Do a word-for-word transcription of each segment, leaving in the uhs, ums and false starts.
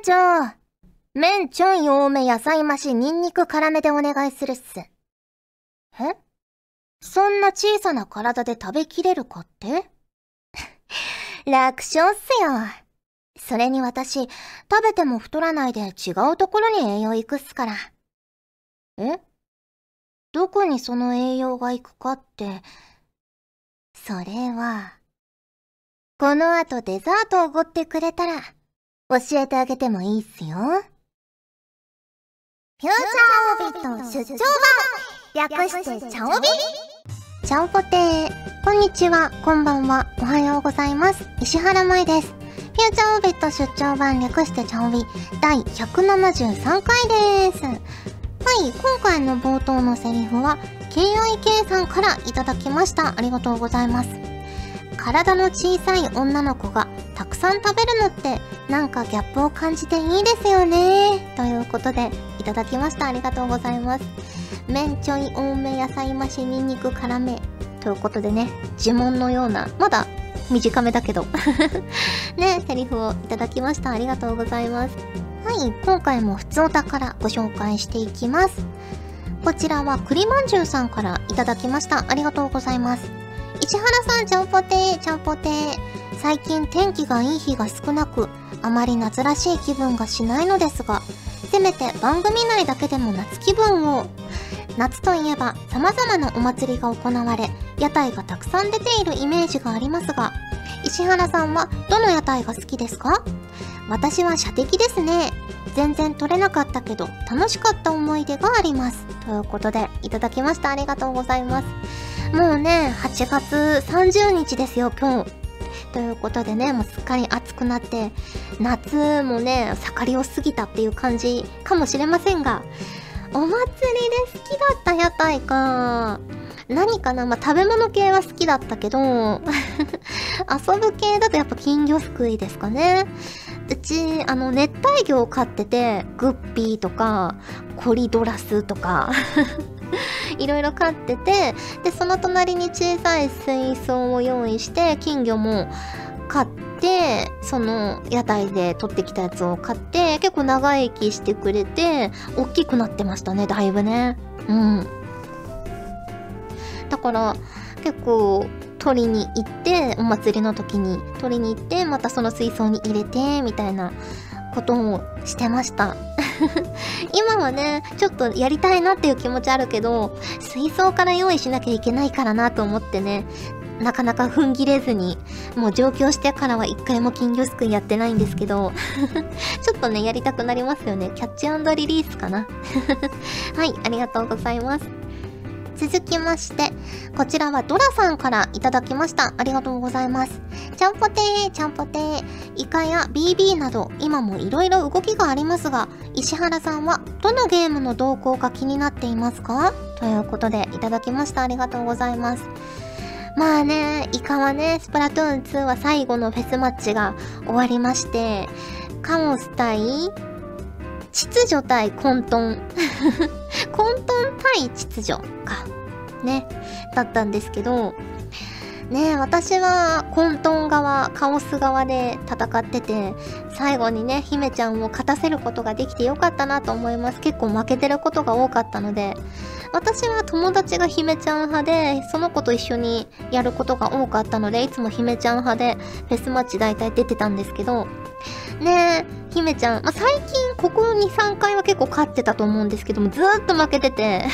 店長、麺ちょい多め野菜増しニンニク辛めでお願いするっす。え？そんな小さな体で食べきれるかって楽勝っすよ。それに私、食べても太らないで違うところに栄養いくっすから。え？どこにその栄養がいくかって、それは、この後デザートおごってくれたら、教えてあげてもいいっすよ。フューチャーオービット出張版、略してチャオビ。チャオポテー、こんにちは、こんばんは、おはようございます。石原舞です。フューチャーオービット出張版、略してチャオビ、だいひゃくななじゅうさんかいです。はい、今回の冒頭のセリフは、ケーアイケー さんからいただきました。ありがとうございます。体の小さい女の子が、たくさん食べるのってなんかギャップを感じていいですよねということでいただきました。ありがとうございます。麺ちょい多め野菜増しニンニク辛めということでね、呪文のようなまだ短めだけどねセリフをいただきました。ありがとうございます。はい、今回もふつおたからご紹介していきます。こちらは栗まんじゅうさんからいただきました。ありがとうございます。石原さん、ちゃんぽてー、ちゃんぽてー。最近天気がいい日が少なく、あまり夏らしい気分がしないのですが、せめて番組内だけでも夏気分を。夏といえば様々なお祭りが行われ、屋台がたくさん出ているイメージがありますが、石原さんはどの屋台が好きですか？私は射的ですね。全然取れなかったけど楽しかった思い出があります。ということでいただきました。ありがとうございます。もうね、はちがつさんじゅうにちですよ、今日。ということでね、もうすっかり暑くなって、夏もね、盛りを過ぎたっていう感じかもしれませんが、お祭りで好きだった屋台か。何かな、まあ、食べ物系は好きだったけど、遊ぶ系だとやっぱ金魚すくいですかね。うち、あの、熱帯魚を飼ってて、グッピーとか、コリドラスとか、いろいろ飼ってて、で、その隣に小さい水槽を用意して、金魚も飼って、その屋台で取ってきたやつを飼って、結構長生きしてくれて、大きくなってましたね、だいぶね。うん。だから、結構、取りに行って、お祭りの時に取りに行って、またその水槽に入れて、みたいなことをしてました。今はね、ちょっとやりたいなっていう気持ちあるけど、水槽から用意しなきゃいけないからなと思ってね、なかなか踏ん切れずに、もう上京してからは一回も金魚すくいやってないんですけど、ちょっとね、やりたくなりますよね。キャッチ&リリースかな。はい、ありがとうございます。続きまして、こちらはドラさんからいただきました。ありがとうございます。ちゃんぽてー、ちゃんぽてー。イカや ビービー など、今もいろいろ動きがありますが、石原さんはどのゲームの動向が気になっていますか？ということで、いただきました。ありがとうございます。まあね、イカはね、スプラトゥーンツーは最後のフェスマッチが終わりまして、カモス対、秩序対混沌。混沌対秩序か。ね。だったんですけど、ねえ、私は混沌側、カオス側で戦ってて、最後にね、姫ちゃんを勝たせることができてよかったなと思います。結構負けてることが多かったので、私は友達が姫ちゃん派で、その子と一緒にやることが多かったので、いつも姫ちゃん派でフェスマッチ大体出てたんですけど、ねえ、姫ちゃん、まあ、最近ここにさんかいは結構勝ってたと思うんですけども、ずーっと負けてて、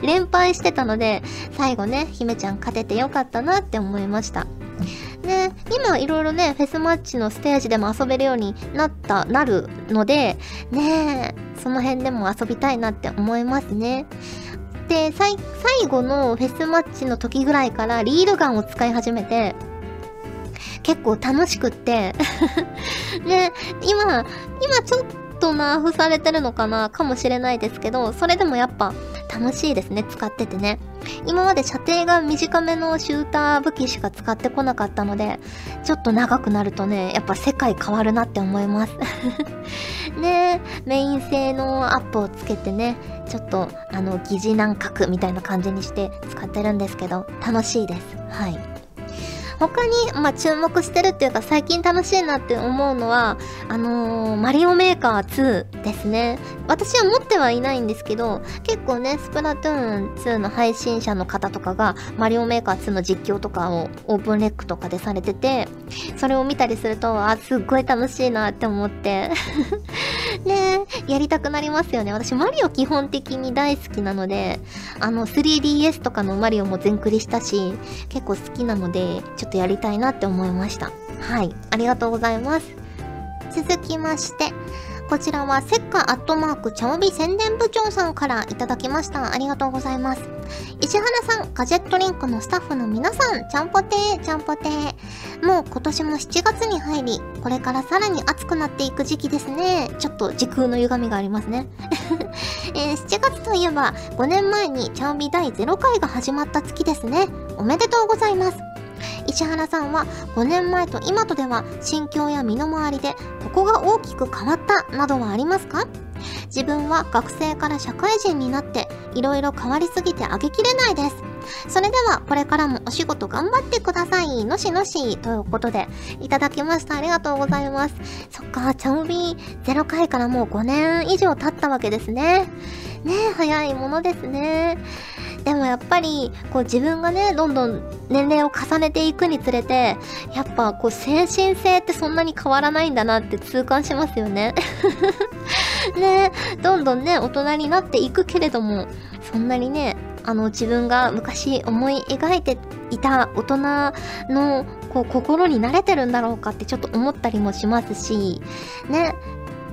連敗してたので、最後ね、姫ちゃん勝ててよかったなって思いました。ね、今いろいろね、フェスマッチのステージでも遊べるようになった、なるので、ねえ、その辺でも遊びたいなって思いますね。で、最、最後のフェスマッチの時ぐらいからリールガンを使い始めて、結構楽しくって。ね、今、今ちょっとナーフされてるのかなかもしれないですけど、それでもやっぱ楽しいですね、使っててね。今まで射程が短めのシューター武器しか使ってこなかったので、ちょっと長くなるとね、やっぱ世界変わるなって思います。ね、メイン性のアップをつけてね、ちょっとあの、疑似難角みたいな感じにして使ってるんですけど、楽しいです。はい。他に、まあ、注目してるっていうか最近楽しいなって思うのはあのー、マリオメーカーツーですね。私は持ってはいないんですけど、結構ねスプラトゥーンツーの配信者の方とかがマリオメーカーツーの実況とかをオープンレックとかでされてて、それを見たりするとあすっごい楽しいなって思ってねやりたくなりますよね。私マリオ基本的に大好きなので、あの スリーディーエス とかのマリオも全クリしたし結構好きなので、ちょっとやりたいなって思いました。はい、ありがとうございます。続きましてこちらはせっかアットマークちゃおび宣伝部長さんからいただきました。ありがとうございます。石原さん、ガジェットリンクのスタッフの皆さん、ちゃんぽてー、ちゃんぽてー。もう今年もしちがつに入り、これからさらに暑くなっていく時期ですね。ちょっと時空の歪みがありますね。えー、しちがつといえば、ごねんまえにちゃおびだいゼロかいが始まった月ですね。おめでとうございます。石原さんはごねんまえと今とでは心境や身の回りでここが大きく変わったなどはありますか？自分は学生から社会人になっていろいろ変わりすぎてあげきれないです。それではこれからもお仕事頑張ってください。のしのしということでいただきました。ありがとうございます。そっか、ちゃおびゼロかいからもうごねんいじょう経ったわけですね。ねえ、早いものですね。でもやっぱりこう自分がねどんどん年齢を重ねていくにつれて、やっぱこう精神性ってそんなに変わらないんだなって痛感しますよね。ね、どんどんね大人になっていくけれども、そんなにねあの自分が昔思い描いていた大人のこう心に慣れてるんだろうかってちょっと思ったりもしますしね。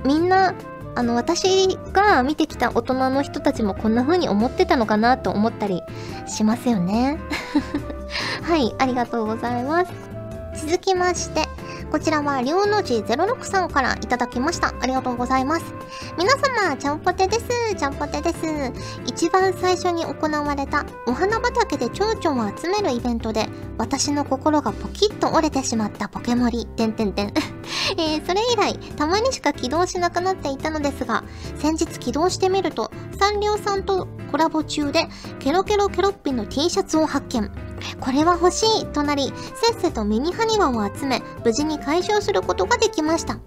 みんなあの私が見てきた大人の人たちもこんな風に思ってたのかなと思ったりしますよね。はい、ありがとうございます。続きましてこちらはりょうのじゼロろくさんからいただきました。ありがとうございます。皆様、ちゃんぽてです。ちゃんぽてです。一番最初に行われたお花畑で蝶々を集めるイベントで、私の心がポキッと折れてしまったポケモリ、てんてんてん。えー、それ以来、たまにしか起動しなくなっていたのですが、先日起動してみると、サンリオさんとコラボ中で、ケロケロケロッピの T シャツを発見。これは欲しいとなり、せっせとミニハニワを集め、無事に回収することができました。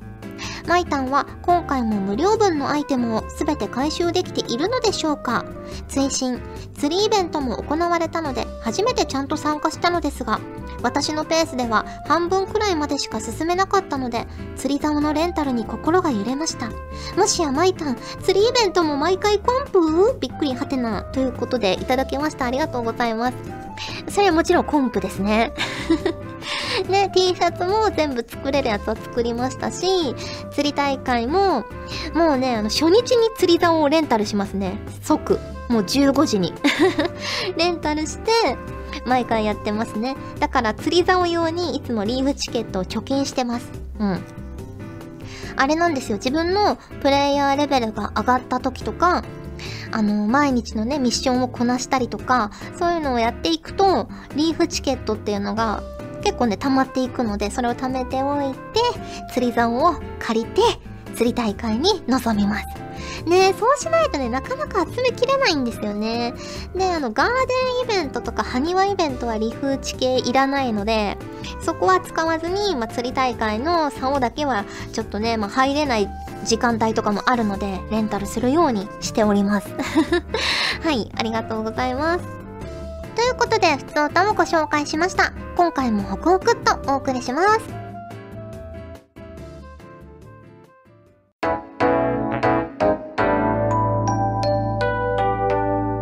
マイタンは今回も無料分のアイテムを全て回収できているのでしょうか？追伸、釣りイベントも行われたので初めてちゃんと参加したのですが、私のペースでは半分くらいまでしか進めなかったので、釣り竿のレンタルに心が揺れました。もしやマイタン、釣りイベントも毎回コンプ？びっくりはてな。ということでいただきました。ありがとうございます。それはもちろんコンプですね。ね、T シャツも全部作れるやつは作りましたし、釣り大会も、もうね、あの、初日に釣り竿をレンタルしますね。即。もうじゅうごじに。レンタルして、毎回やってますね。だから釣り竿用にいつもリーフチケットを貯金してます。うん。あれなんですよ。自分のプレイヤーレベルが上がった時とか、あの毎日のねミッションをこなしたりとか、そういうのをやっていくとリーフチケットっていうのが結構ね溜まっていくので、それを貯めておいて釣り竿を借りて釣り大会に臨みますね。そうしないとねなかなか集めきれないんですよね。で、あのガーデンイベントとかハニワイベントはリフチ系いらないので、そこは使わずに、まあ、釣り大会の竿だけはちょっとね、まあ、入れない時間帯とかもあるのでレンタルするようにしております。はい、ありがとうございます。ということでふつおたもご紹介しました。今回もホクホクっとお送りします。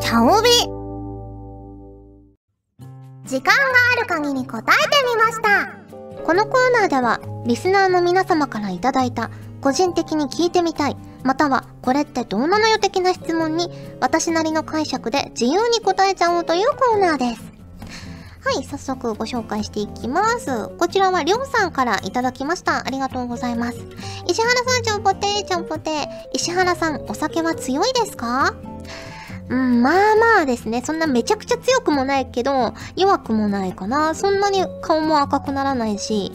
ちゃおび、時間がある限り答えてみました。このコーナーではリスナーの皆様からいただいた個人的に聞いてみたい、またはこれってどうなのよ的な質問に私なりの解釈で自由に答えちゃおうというコーナーです。はい、早速ご紹介していきます。こちらはりょうさんからいただきました。ありがとうございます。石原さん、ちゃんぽてー、ちゃんぽてー。石原さん、お酒は強いですか？うん、まあまあですね。そんなめちゃくちゃ強くもないけど、弱くもないかな。そんなに顔も赤くならないし。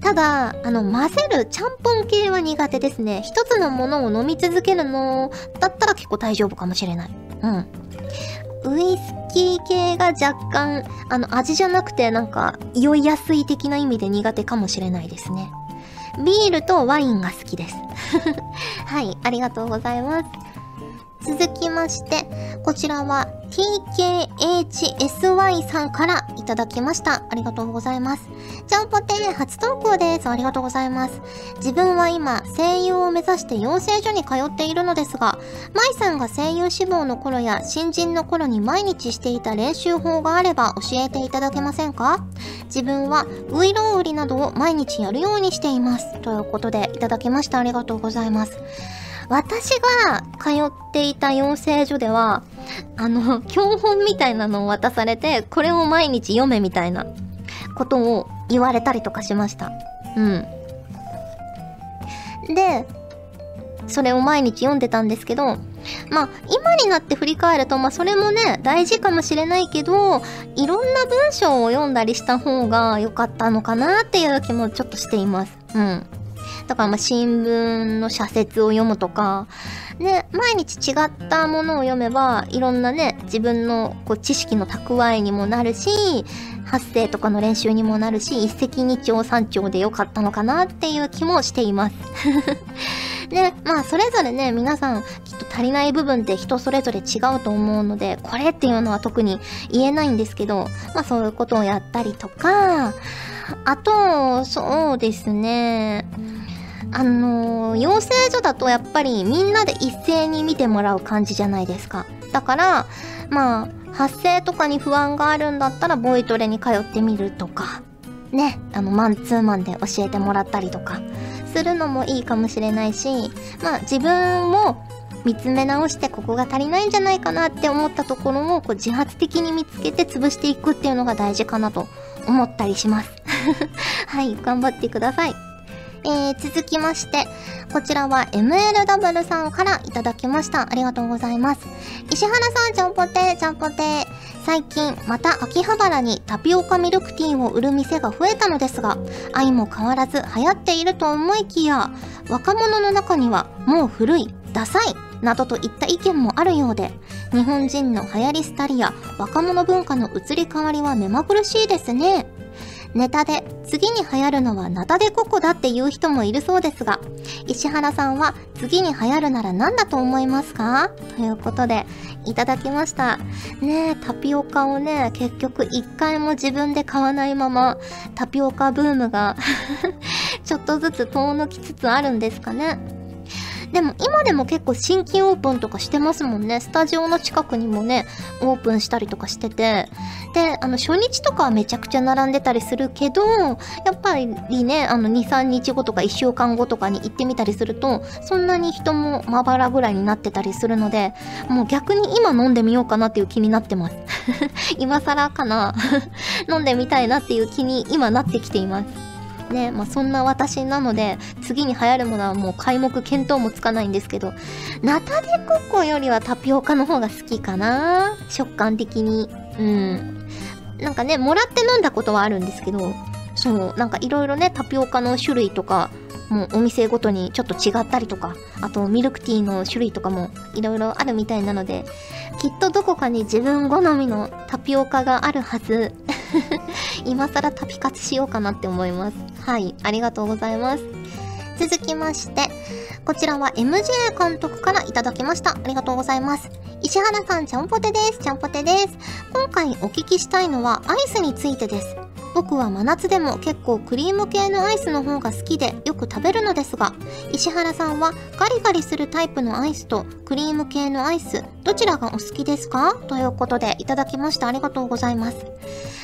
ただ、あの、混ぜるちゃんぽん系は苦手ですね。一つのものを飲み続けるのだったら結構大丈夫かもしれない。うん。ウイスキー系が若干、あの、味じゃなくてなんか、酔いやすい的な意味で苦手かもしれないですね。ビールとワインが好きです。はい、ありがとうございます。続きまして、こちらは ティーケーエイチエスワイ さんからいただきました。ありがとうございます。ジャンポテー初投稿です。ありがとうございます。自分は今、声優を目指して養成所に通っているのですが、舞さんが声優志望の頃や新人の頃に毎日していた練習法があれば教えていただけませんか？自分はういろう売りなどを毎日やるようにしています。ということでいただきました。ありがとうございます。私が通っていた養成所では、あの、教本みたいなのを渡されて、これを毎日読めみたいなことを言われたりとかしました。うん。で、それを毎日読んでたんですけど、まあ、今になって振り返ると、まあ、それもね、大事かもしれないけど、いろんな文章を読んだりした方が良かったのかなっていう気もちょっとしています。うん。だからまあ新聞の社説を読むとか、ね、毎日違ったものを読めば、いろんなね、自分のこう知識の蓄えにもなるし、発声とかの練習にもなるし、一石二鳥三鳥でよかったのかなっていう気もしています。ね、まあそれぞれね、皆さんきっと足りない部分って人それぞれ違うと思うので、これっていうのは特に言えないんですけど、まあそういうことをやったりとか、あと、そうですね、あのー、養成所だとやっぱりみんなで一斉に見てもらう感じじゃないですか。だから、まあ、発声とかに不安があるんだったらボイトレに通ってみるとか、ね、あの、マンツーマンで教えてもらったりとか、するのもいいかもしれないし、まあ自分も見つめ直してここが足りないんじゃないかなって思ったところをこう自発的に見つけて潰していくっていうのが大事かなと思ったりします。はい、頑張ってください。えー、続きまして、こちらは エムエルダブル さんからいただきました。ありがとうございます。石原さん、ジャンポテー、ジャンポテー。最近、また秋葉原にタピオカミルクティーを売る店が増えたのですが、相も変わらず流行っていると思いきや、若者の中にはもう古い、ダサい、などといった意見もあるようで、日本人の流行り廃りや若者文化の移り変わりは目まぐるしいですね。ネタで次に流行るのはナタデココだっていう人もいるそうですが、石原さんは次に流行るなら何だと思いますか？ということでいただきました。ねえ、タピオカをね、結局一回も自分で買わないままタピオカブームがちょっとずつ遠のきつつあるんですかね。でも今でも結構新規オープンとかしてますもんね。スタジオの近くにもね、オープンしたりとかしてて。で、あの、初日とかはめちゃくちゃ並んでたりするけど、やっぱりね、あの、に、さんにちごとかいっしゅうかんごとかに行ってみたりすると、そんなに人もまばらぐらいになってたりするので、もう逆に今飲んでみようかなっていう気になってます。今更かな飲んでみたいなっていう気に今なってきています。ね、まあ、そんな私なので、次に流行るものはもう皆目見当もつかないんですけど、ナタデココよりはタピオカの方が好きかな、食感的に。うん。なんかね、もらって飲んだことはあるんですけど、そう、なんかいろいろね、タピオカの種類とか、もうお店ごとにちょっと違ったりとか、あとミルクティーの種類とかもいろいろあるみたいなので、きっとどこかに自分好みのタピオカがあるはず。今更タピ活しようかなって思います。はい、ありがとうございます。続きまして、こちらは エムジェー 監督からいただきました。ありがとうございます。石原さん、ちゃんぽてです。ちゃんぽてです。今回お聞きしたいのはアイスについてです。僕は真夏でも結構クリーム系のアイスの方が好きでよく食べるのですが、石原さんはガリガリするタイプのアイスとクリーム系のアイス、どちらがお好きですか？ということでいただきました。ありがとうございます。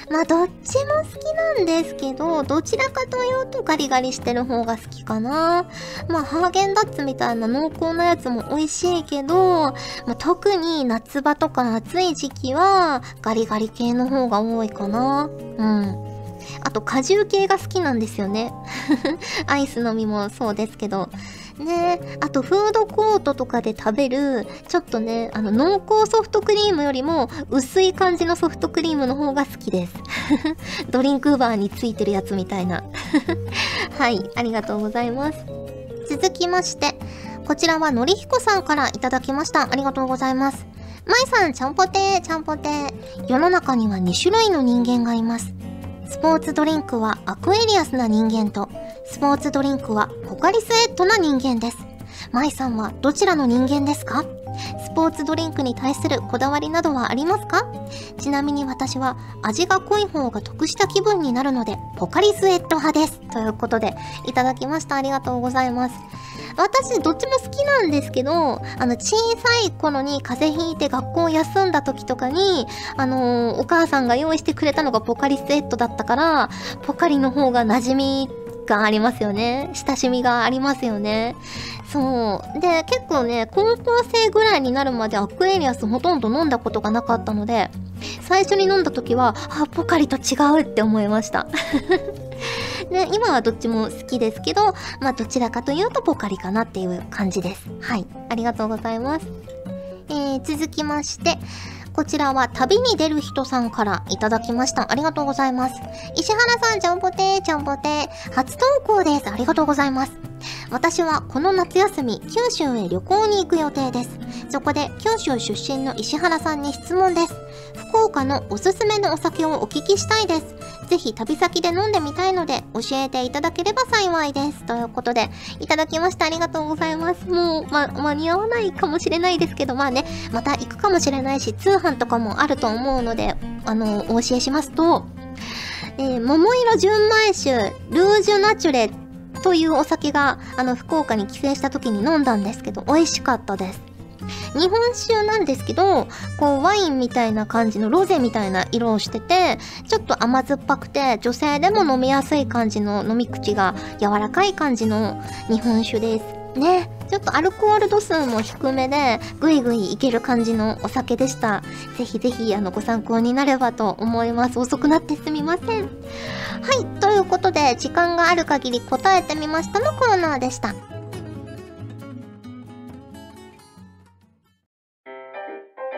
まあどっちも好きなんですけど、どちらかというとガリガリしてる方が好きかな。まあハーゲンダッツみたいな濃厚なやつも美味しいけど、まあ、特に夏場とか暑い時期はガリガリ系の方が多いかな。うん。あと果汁系が好きなんですよね。アイスの実もそうですけど。ねえ、あとフードコートとかで食べる、ちょっとね、あの濃厚ソフトクリームよりも薄い感じのソフトクリームの方が好きです。ドリンクバーについてるやつみたいな。はい、ありがとうございます。続きまして、こちらはのりひこさんからいただきました。ありがとうございます。まいさん、ちゃんぽてー、ちゃんぽてー。世の中にはにしゅるいの人間がいます。スポーツドリンクはアクエリアスな人間と、スポーツドリンクはポカリスエットな人間です。まいさんはどちらの人間ですか？スポーツドリンクに対するこだわりなどはありますか？ちなみに私は味が濃い方が得した気分になるのでポカリスエット派です、ということでいただきました。ありがとうございます。私どっちも好きなんですけど、あの小さい頃に風邪ひいて学校休んだ時とかに、あのー、お母さんが用意してくれたのがポカリスエットだったから、ポカリの方が馴染みがありますよね。親しみがありますよね。そう。で、結構ね、高校生ぐらいになるまでアクエリアスほとんど飲んだことがなかったので、最初に飲んだ時は、あ、ポカリと違うって思いました。で、今はどっちも好きですけど、まあ、どちらかというとポカリかなっていう感じです。はい。ありがとうございます。えー、続きまして、こちらは旅に出る人さんからいただきました。ありがとうございます。石原さん、ちゃんぽてー、ちゃんぽてー。初投稿です。ありがとうございます。私はこの夏休み、九州へ旅行に行く予定です。そこで九州出身の石原さんに質問です。福岡のおすすめのお酒をお聞きしたいです。ぜひ旅先で飲んでみたいので教えていただければ幸いです。ということで、いただきました。ありがとうございます。もう、ま、間に合わないかもしれないですけど、まあね、また行くかもしれないし、通販とかもあると思うので、あの、お教えしますと、えー、桃色純米酒、ルージュナチュレというお酒が、あの、福岡に帰省した時に飲んだんですけど、美味しかったです。日本酒なんですけど、こうワインみたいな感じのロゼみたいな色をしてて、ちょっと甘酸っぱくて女性でも飲みやすい感じの、飲み口が柔らかい感じの日本酒ですね。ちょっとアルコール度数も低めでぐいぐいいける感じのお酒でした。ぜひぜひあのご参考になればと思います。遅くなってすみません。はい、ということで時間がある限り答えてみましたのコーナーでした。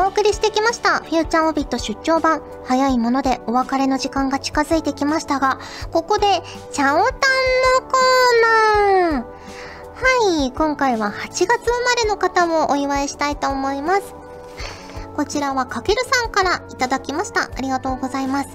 お送りしてきました。フューチャーオビット出張版。早いものでお別れの時間が近づいてきましたが、ここで、チャオタンのコーナー。はい、今回ははちがつ生まれの方をお祝いしたいと思います。こちらはかけるさんからいただきました。ありがとうございます。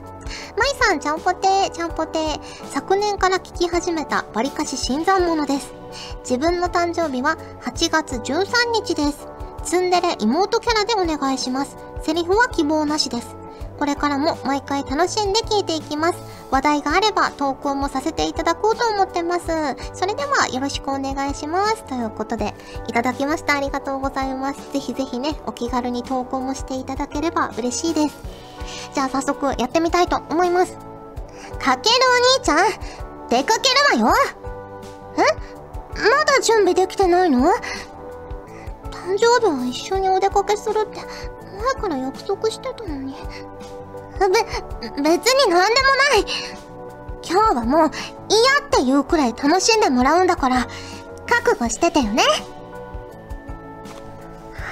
まいさん、ちゃんぽてー、ちゃんぽてー。昨年から聞き始めたバリカシ新参者です。自分の誕生日ははちがつじゅうさんにちです。ツンデレ妹キャラでお願いします。セリフは希望なしです。これからも毎回楽しんで聞いていきます。話題があれば投稿もさせていただこうと思ってます。それではよろしくお願いします。ということで、いただきました。ありがとうございます。ぜひぜひね、お気軽に投稿もしていただければ嬉しいです。じゃあ早速やってみたいと思います。かけるお兄ちゃん、出かけるわよ。え？まだ準備できてないの？誕生日は一緒にお出かけするって前から約束してたのに。べ、別になんでもない。今日はもう嫌っていうくらい楽しんでもらうんだから覚悟しててよね。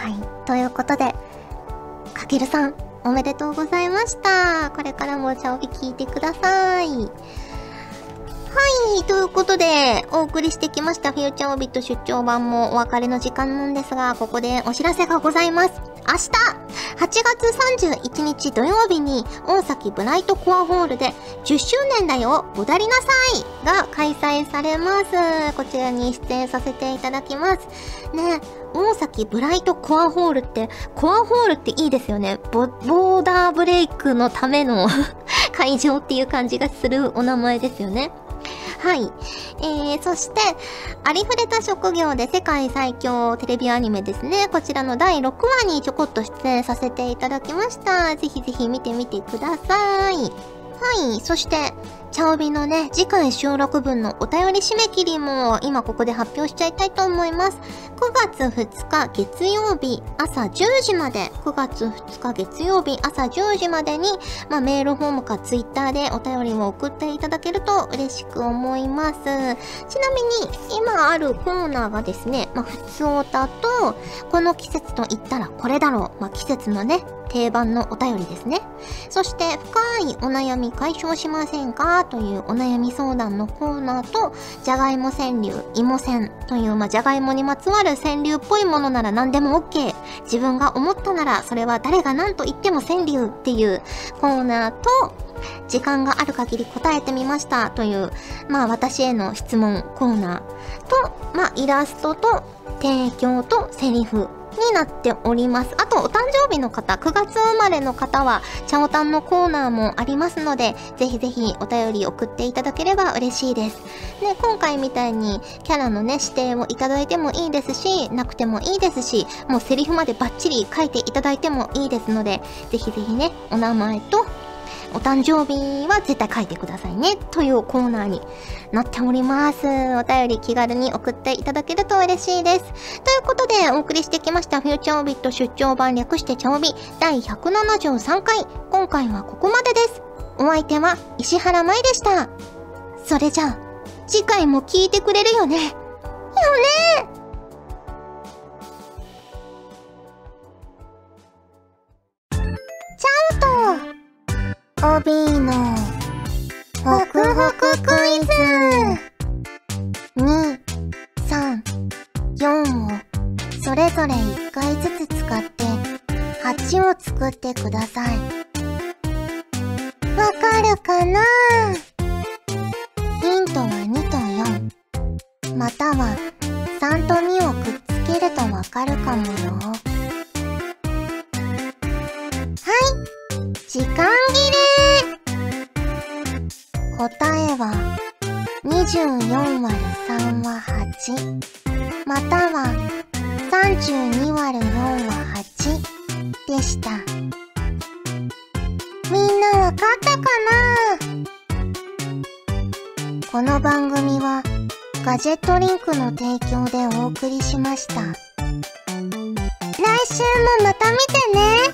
はい、ということでかけるさんおめでとうございました。これからもチャオビ聞いてください。はい、ということで、お送りしてきましたフューチャーオビット出張版もお別れの時間なんですが、ここでお知らせがございます。明日、はちがつさんじゅういちにち土曜日に、大崎ブライトコアホールで、じゅっしゅうねんだよ、おだりなさいが開催されます。こちらに出演させていただきます。ね、大崎ブライトコアホールって、コアホールっていいですよね。ボ、ボーダーブレイクのための会場っていう感じがするお名前ですよね。はい。えー、そして、ありふれた職業で世界最強テレビアニメですね。こちらのだいろくわにちょこっと出演させていただきました。ぜひぜひ見てみてください。はい。そして、チャオビのね、次回収録分のお便り締め切りも今ここで発表しちゃいたいと思います。くがつふつか月曜日朝じゅうじまで、くがつふつか月曜日朝じゅうじまでに、まあ、メールフォームかツイッターでお便りを送っていただけると嬉しく思います。ちなみに今あるコーナーがですね、まあ、ふつおたと、この季節と言ったらこれだろう。まあ、季節のね、定番のお便りですね。そして深いお悩み解消しませんかというお悩み相談のコーナーと、じゃがいも川柳芋川という、まあ、じゃがいもにまつわる川柳っぽいものなら何でも OK、 自分が思ったならそれは誰が何と言っても川柳っていうコーナーと、時間がある限り答えてみましたという、まあ、私への質問コーナーと、まあ、イラストと提供とセリフになっております。あとお誕生日の方、くがつ生まれの方はチャオタンのコーナーもありますので、ぜひぜひお便り送っていただければ嬉しいです。で、今回みたいにキャラのね、指定をいただいてもいいですし、なくてもいいですし、もうセリフまでバッチリ書いていただいてもいいですので、ぜひぜひね、お名前とお誕生日は絶対書いてくださいねというコーナーになっております。お便り気軽に送っていただけると嬉しいです。ということでお送りしてきましたフューチャーオビット出張版略してチャオビだいひゃくななじゅうさんかい。今回はここまでです。お相手は石原舞でした。それじゃあ次回も聞いてくれるよね。よね。オビーのホクホククイズに、さん、よんをそれぞれいっかいずつ使ってはちを作ってください。わかるかな？ヒントはにとよん、またはさんとにをくっつけるとわかるかもよ。はい、時間切れ。答えは にじゅうよんわるさん ははち、または さんじゅうにわるよん ははちでした。みんなわかったかな？この番組はガジェットリンクの提供でお送りしました。来週もまた見てね。